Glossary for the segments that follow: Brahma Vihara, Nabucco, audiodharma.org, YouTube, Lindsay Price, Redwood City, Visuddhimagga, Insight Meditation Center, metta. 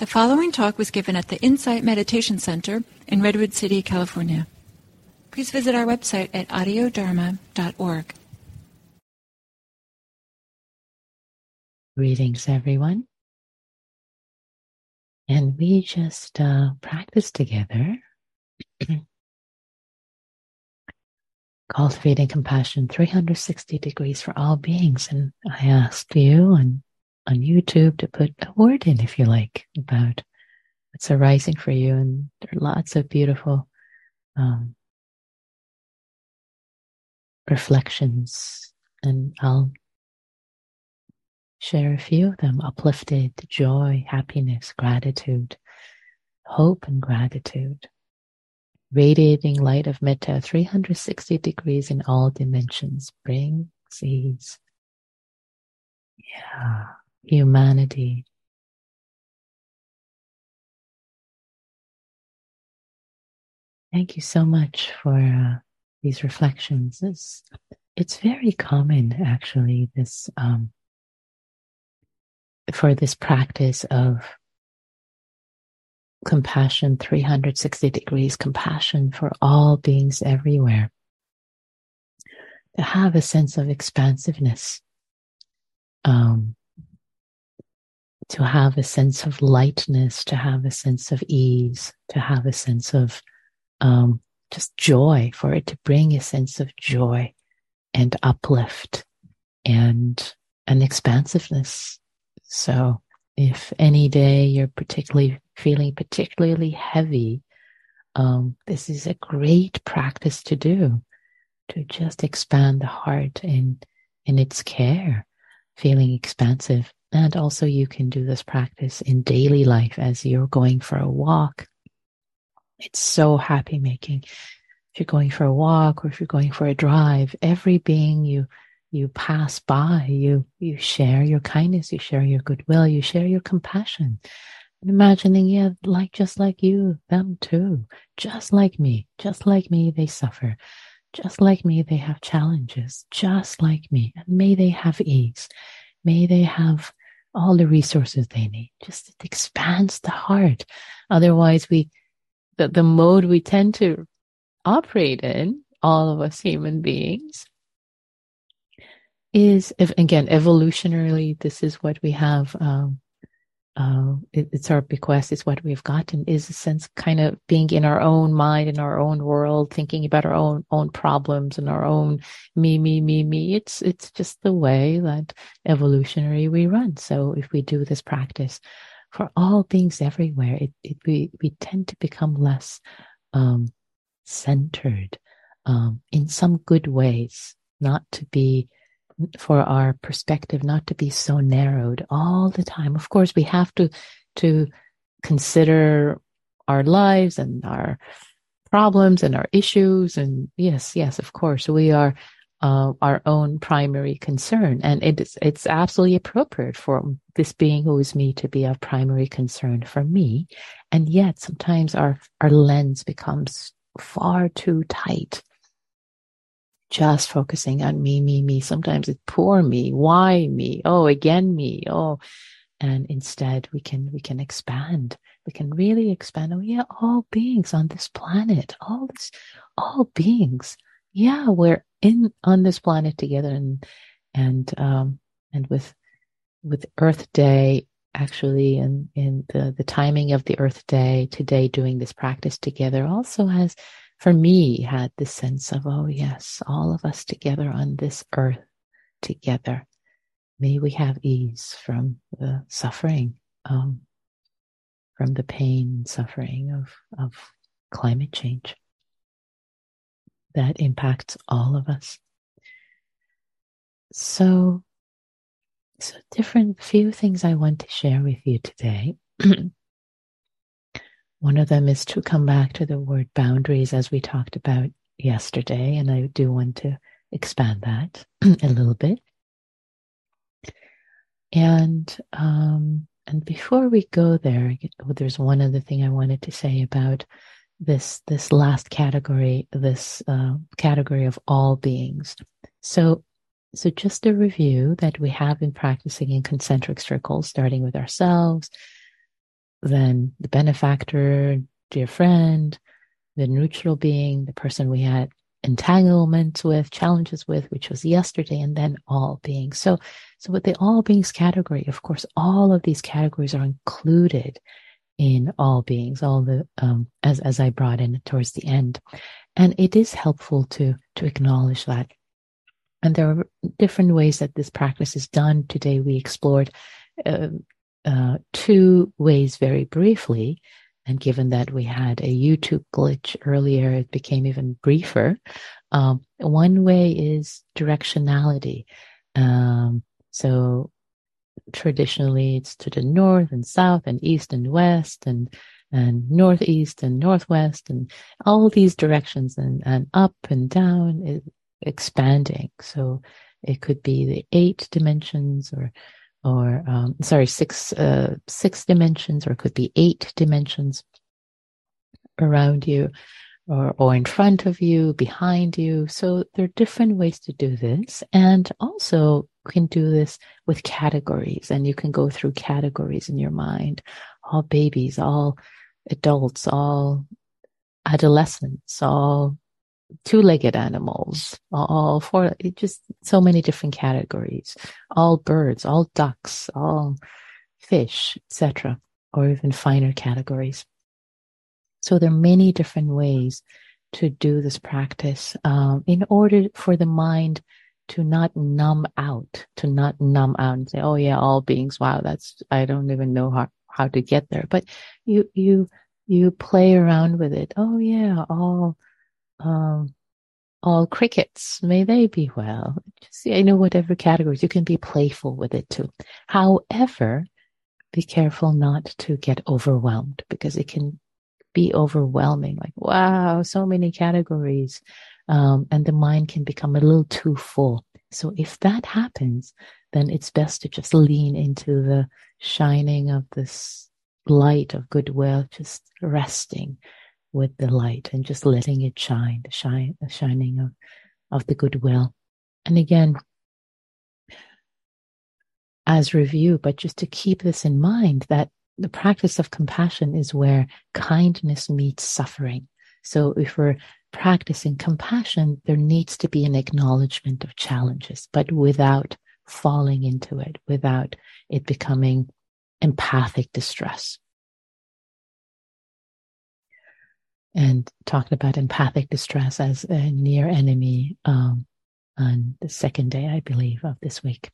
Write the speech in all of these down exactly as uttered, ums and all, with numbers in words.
The following talk was given at the Insight Meditation Center in Redwood City, California. Please visit our website at audio dharma dot org. Greetings, everyone. And we just uh, practice together, cultivating compassion three hundred sixty degrees for all beings. And I asked you on, on YouTube to put a word in, if you like, about what's arising for you. And there are lots of beautiful um, reflections. And I'll share a few of them: uplifted, joy, happiness, gratitude, hope and gratitude, radiating light of metta, three hundred sixty degrees in all dimensions, brings ease. Yeah, humanity. Thank you so much for uh, these reflections. It's, it's very common, actually, this... Um, for this practice of compassion, three hundred sixty degrees, compassion for all beings everywhere, to have a sense of expansiveness, um, to have a sense of lightness, to have a sense of ease, to have a sense of um, just joy, for it to bring a sense of joy and uplift and an expansiveness. So if any day you're particularly feeling particularly heavy, um, this is a great practice to do, to just expand the heart in, in its care, feeling expansive. And also you can do this practice in daily life as you're going for a walk. It's so happy-making. If you're going for a walk or if you're going for a drive, every being you You pass by, you you share your kindness, you share your goodwill, you share your compassion. Imagining, yeah, like just like you, them too. Just like me, just like me, they suffer. Just like me, they have challenges. Just like me. And may they have ease. May they have all the resources they need. Just it expands the heart. Otherwise, we the, the mode we tend to operate in, all of us human beings, is, if, again, evolutionarily, this is what we have, um, uh, it, it's our bequest, it's what we've gotten, is a sense kind of being in our own mind, in our own world, thinking about our own own problems and our own me, me, me, me. It's, it's just the way that evolutionary we run. So if we do this practice for all beings everywhere, it, it we, we tend to become less um, centered um, in some good ways, not to be, for our perspective not to be so narrowed all the time. Of course, we have to to consider our lives and our problems and our issues. And yes, yes, of course, we are uh, our own primary concern. And it is, it's absolutely appropriate for this being who is me to be of primary concern for me. And yet sometimes our, our lens becomes far too tight. Just focusing on me, me, me. Sometimes it's poor me, why me, oh, again me, oh. And instead we can we can expand. We can really expand. Oh yeah, all beings on this planet, all this, all beings. Yeah, we're in on this planet together, and and um and with with Earth Day, actually, and in the, the timing of the Earth Day today, doing this practice together also has, for me, had this sense of, oh yes, all of us together on this earth together. May we have ease from the suffering, um, from the pain and suffering of, of climate change that impacts all of us. So, so different few things I want to share with you today. One of them is to come back to the word boundaries, as we talked about yesterday, and I do want to expand that a little bit. And um, and before we go there, there's one other thing I wanted to say about this this last category, this uh, category of all beings. So so just a review that we have been practicing in concentric circles, starting with ourselves, then the benefactor, dear friend, the neutral being, the person we had entanglements with, challenges with, which was yesterday, and then all beings. So, so with the all beings category, of course, all of these categories are included in all beings, all the um, as as I brought in towards the end, and it is helpful to to acknowledge that. And there are different ways that this practice is done. Today, we explored uh, uh, two ways very briefly. And given that we had a YouTube glitch earlier, it became even briefer. Um, one way is directionality. Um, so traditionally, it's to the north and south and east and west and and northeast and northwest and all these directions and, and up and down, it, expanding. So it could be the eight dimensions or or um, sorry, six uh, six dimensions, or it could be eight dimensions around you, or or in front of you, behind you. So there are different ways to do this, and also can do this with categories, and you can go through categories in your mind: all babies, all adults, all adolescents, all two-legged animals, all four, it just so many different categories, all birds, all ducks, all fish, et cetera, or even finer categories. So there are many different ways to do this practice um, in order for the mind to not numb out, to not numb out and say, oh yeah, all beings, wow, that's, I don't even know how, how to get there. But you, you, you play around with it. Oh yeah, all Um, all crickets, may they be well. Just, you know, whatever categories, you can be playful with it too. However, be careful not to get overwhelmed, because it can be overwhelming. Like, wow, so many categories. Um, and the mind can become a little too full. So if that happens, then it's best to just lean into the shining of this light of goodwill, just resting with the light and just letting it shine, the shine, the shining of, of the goodwill. And again, as review, but just to keep this in mind, that the practice of compassion is where kindness meets suffering. So if we're practicing compassion, there needs to be an acknowledgement of challenges, but without falling into it, without it becoming empathic distress. And talked about empathic distress as a near enemy um, on the second day, I believe, of this week.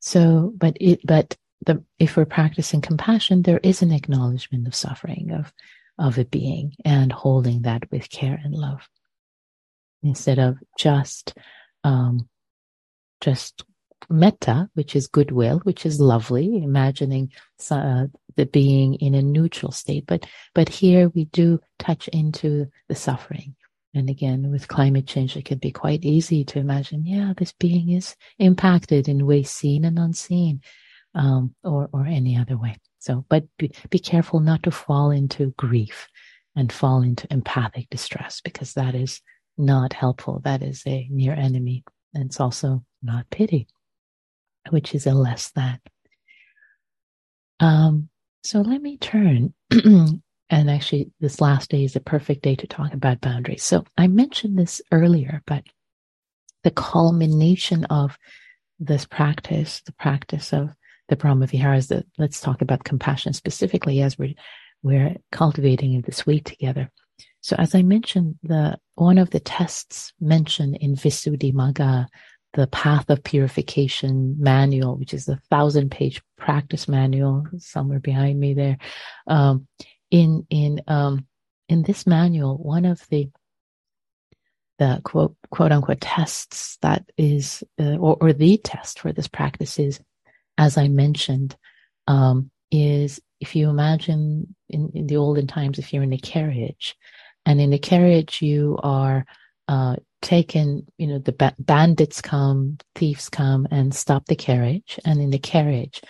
So, but it, but the, if we're practicing compassion, there is an acknowledgement of suffering of of a being, and holding that with care and love, instead of just um, just metta, which is goodwill, which is lovely, imagining uh, the being in a neutral state. But but here we do touch into the suffering. And again, with climate change, it can be quite easy to imagine, yeah, this being is impacted in ways seen and unseen, um, or, or any other way. So, but be, be careful not to fall into grief and fall into empathic distress, because that is not helpful. That is a near enemy. And it's also not pity, which is a less than. Um, so let me turn, and actually this last day is a perfect day to talk about boundaries. So I mentioned this earlier, but the culmination of this practice, the practice of the Brahma Vihara, is that let's talk about compassion specifically as we're, we're cultivating it this week together. So as I mentioned, the one of the tests mentioned in Visuddhimagga, the Path of Purification manual, which is a thousand-page practice manual, somewhere behind me there. Um, in in um, in this manual, one of the the quote quote unquote tests that is, uh, or, or the test for this practice is, as I mentioned, um, is if you imagine in, in the olden times, if you're in a carriage, and in a carriage you are uh, taken, you know, the ba- bandits come, thieves come and stop the carriage. And in the carriage,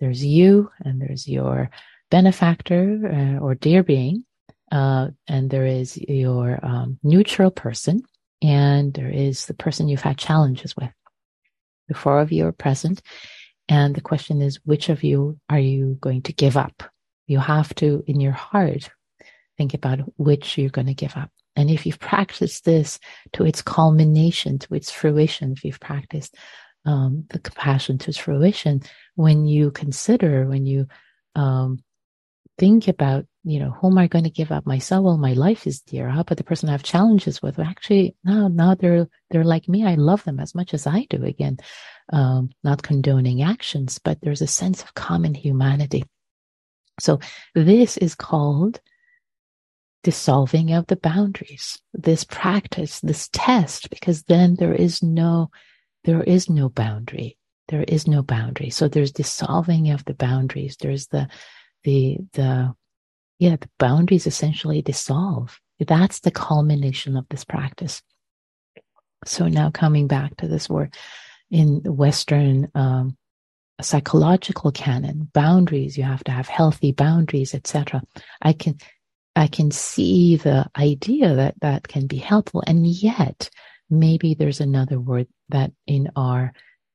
there's you and there's your benefactor uh, or dear being, uh, and there is your um, neutral person, and there is the person you've had challenges with. The four of you are present, And the question is, which of you are you going to give up? You have to, in your heart, think about which you're going to give up. And if you've practiced this to its culmination, to its fruition, if you've practiced um, the compassion to its fruition, when you consider, when you um, think about, you know, who am I going to give up? Myself? Well, my life is dear, huh? But the person I have challenges with, well, actually, no, now they're they're like me. I love them as much as I do. Again, um, not condoning actions, but there's a sense of common humanity. So this is called dissolving of the boundaries, this practice, this test, because then there is no, there is no boundary. There is no boundary. So there's dissolving of the boundaries. There's the, the, the, yeah, the boundaries essentially dissolve. That's the culmination of this practice. So now coming back to this word in Western, um, psychological canon, boundaries, you have to have healthy boundaries, et cetera. I can, I can see the idea that that can be helpful. And yet maybe there's another word that in our,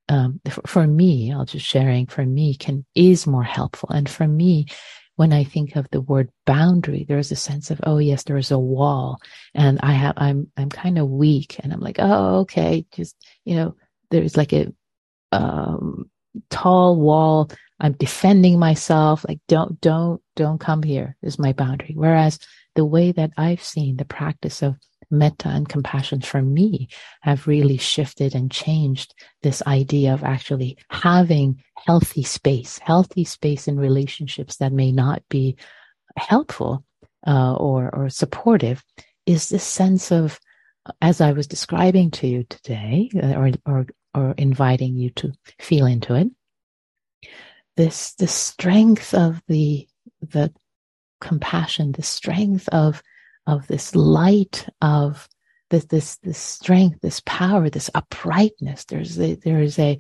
um, for, for me, I'll just sharing for me can, is more helpful. And for me, when I think of the word boundary, there's a sense of, oh yes, there is a wall and I have, I'm, I'm kind of weak and I'm like, oh, okay. Just, you know, there's like a, um, tall wall. I'm defending myself. Like, don't, don't, don't come here is my boundary. Whereas the way that I've seen the practice of metta and compassion for me have really shifted and changed this idea of actually having healthy space, healthy space in relationships that may not be helpful uh, or, or supportive is this sense of, as I was describing to you today, or, or, or inviting you to feel into it, this the strength of the the compassion, the strength of of this light, of this this this strength, this power, this uprightness. There's a, there is a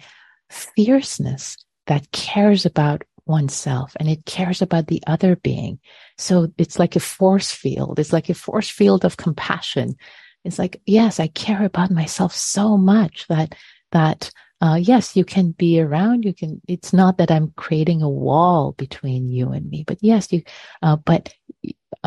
fierceness that cares about oneself and it cares about the other being. So it's like a force field. It's like a force field of compassion. It's like, yes, I care about myself so much that that Uh, yes, you can be around. You can, it's not that I'm creating a wall between you and me, but yes, you, uh, but,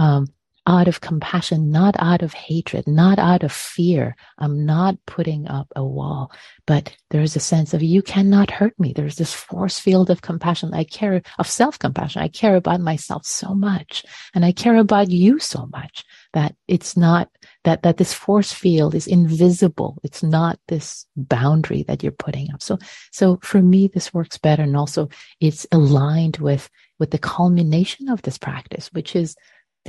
um, out of compassion, not out of hatred, not out of fear. I'm not putting up a wall, but there is a sense of you cannot hurt me. There's this force field of compassion. I care of self-compassion. I care about myself so much and I care about you so much that it's not that, that this force field is invisible. It's not this boundary that you're putting up. So, so for me, this works better. And also it's aligned with, with the culmination of this practice, which is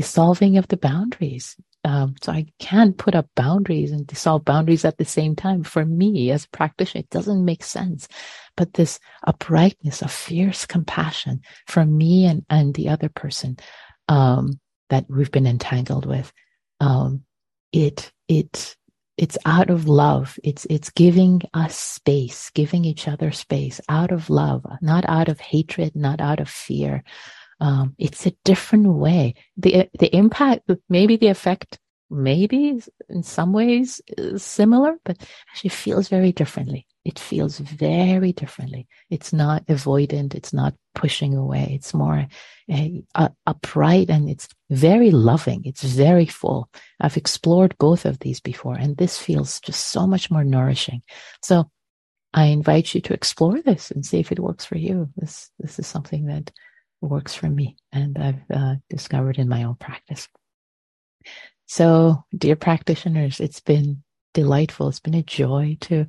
dissolving of the boundaries. Um, so I can't put up boundaries and dissolve boundaries at the same time. For me as a practitioner, it doesn't make sense. But this uprightness of fierce compassion for me and, and the other person um, that we've been entangled with, um, it it it's out of love. It's it's giving us space, giving each other space out of love, not out of hatred, not out of fear. Um, it's a different way. The the impact, maybe the effect, maybe in some ways is similar, but actually feels very differently. It feels very differently. It's not avoidant. It's not pushing away. It's more uh, upright and it's very loving. It's very full. I've explored both of these before, and this feels just so much more nourishing. So I invite you to explore this and see if it works for you. This this is something that works for me and I've uh, discovered in my own practice. So dear practitioners, it's been delightful. It's been a joy to,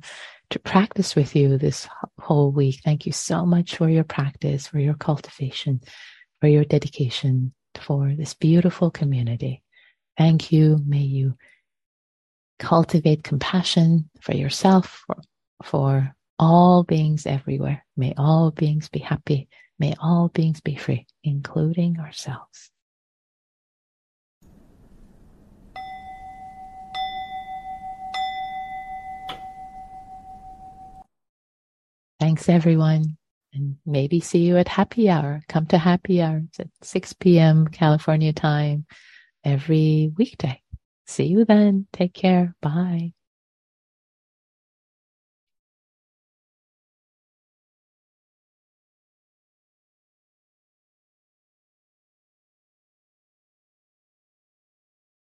to practice with you this whole week. Thank you so much for your practice, for your cultivation, for your dedication, for this beautiful community. Thank you. May you cultivate compassion for yourself, for, for all beings everywhere. May all beings be happy. May all beings be free, including ourselves. Thanks, everyone. And maybe see you at happy hour. Come to happy hour. It's at six p.m. California time every weekday. See you then. Take care. Bye.